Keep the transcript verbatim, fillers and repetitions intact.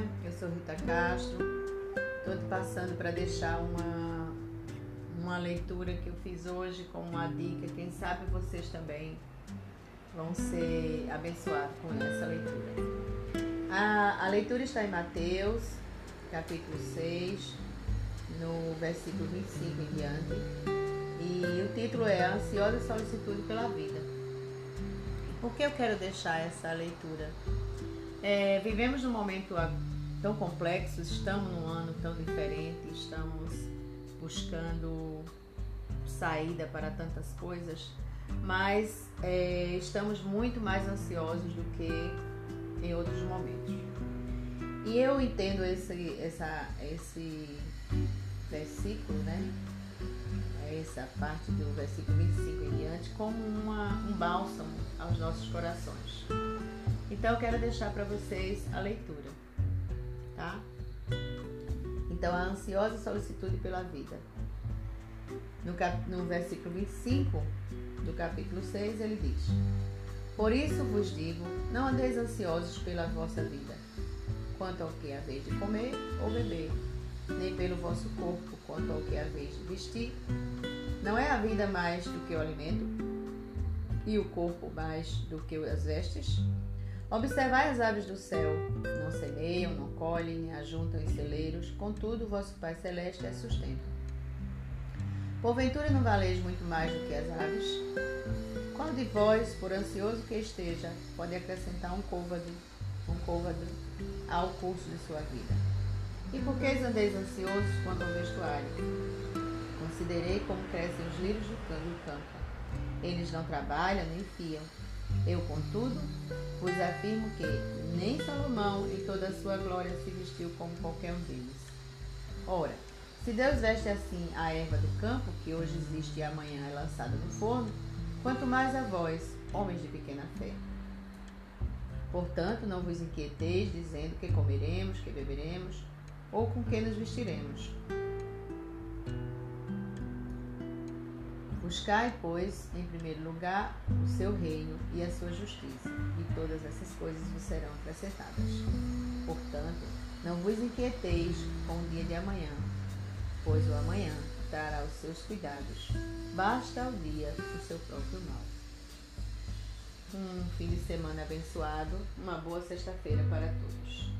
né? Eu sou Rita Castro, estou passando para deixar uma, uma leitura que eu fiz hoje como uma dica. Quem sabe vocês também vão ser abençoados com essa leitura. A, a leitura está em Mateus, capítulo seis, no versículo vinte e cinco em diante. E o título é Ansiosa Solicitude pela Vida. Por que eu quero deixar essa leitura? É, vivemos num momento tão complexo, estamos num ano tão diferente, estamos buscando saída para tantas coisas, mas é, estamos muito mais ansiosos do que em outros momentos. E eu entendo esse, essa, esse versículo, né? Essa parte do versículo vinte e cinco em diante, como uma, um bálsamo aos nossos corações. Então eu quero deixar para vocês a leitura, tá? Então, a ansiosa solicitude pela vida. No, cap... no versículo vinte e cinco do capítulo seis, ele diz: Por isso vos digo, não andeis ansiosos pela vossa vida, quanto ao que haveis de comer ou beber, nem pelo vosso corpo, quanto ao que haveis de vestir. Não é a vida mais do que o alimento, e o corpo mais do que as vestes? Observai as aves do céu, não semeiam, não colhem, nem ajuntam em celeiros, contudo vosso Pai Celeste as sustenta. Porventura não valeis muito mais do que as aves? Qual de vós, por ansioso que esteja, pode acrescentar um côvado, um côvado ao curso de sua vida? E por que andeis ansiosos quanto ao vestuário? Considerei como crescem os lírios do campo. Eles não trabalham nem fiam. Eu, contudo, vos afirmo que nem Salomão em toda a sua glória se vestiu como qualquer um deles. Ora, se Deus veste assim a erva do campo, que hoje existe e amanhã é lançada no forno, quanto mais a vós, homens de pequena fé. Portanto, não vos inquieteis dizendo que comeremos, que beberemos, ou com que nos vestiremos. Buscai, pois, em primeiro lugar, o seu reino e a sua justiça, e todas essas coisas vos serão acrescentadas. Portanto, não vos inquieteis com o dia de amanhã, pois o amanhã dará os seus cuidados. Basta ao dia o seu próprio mal. Um fim de semana abençoado, uma boa sexta-feira para todos.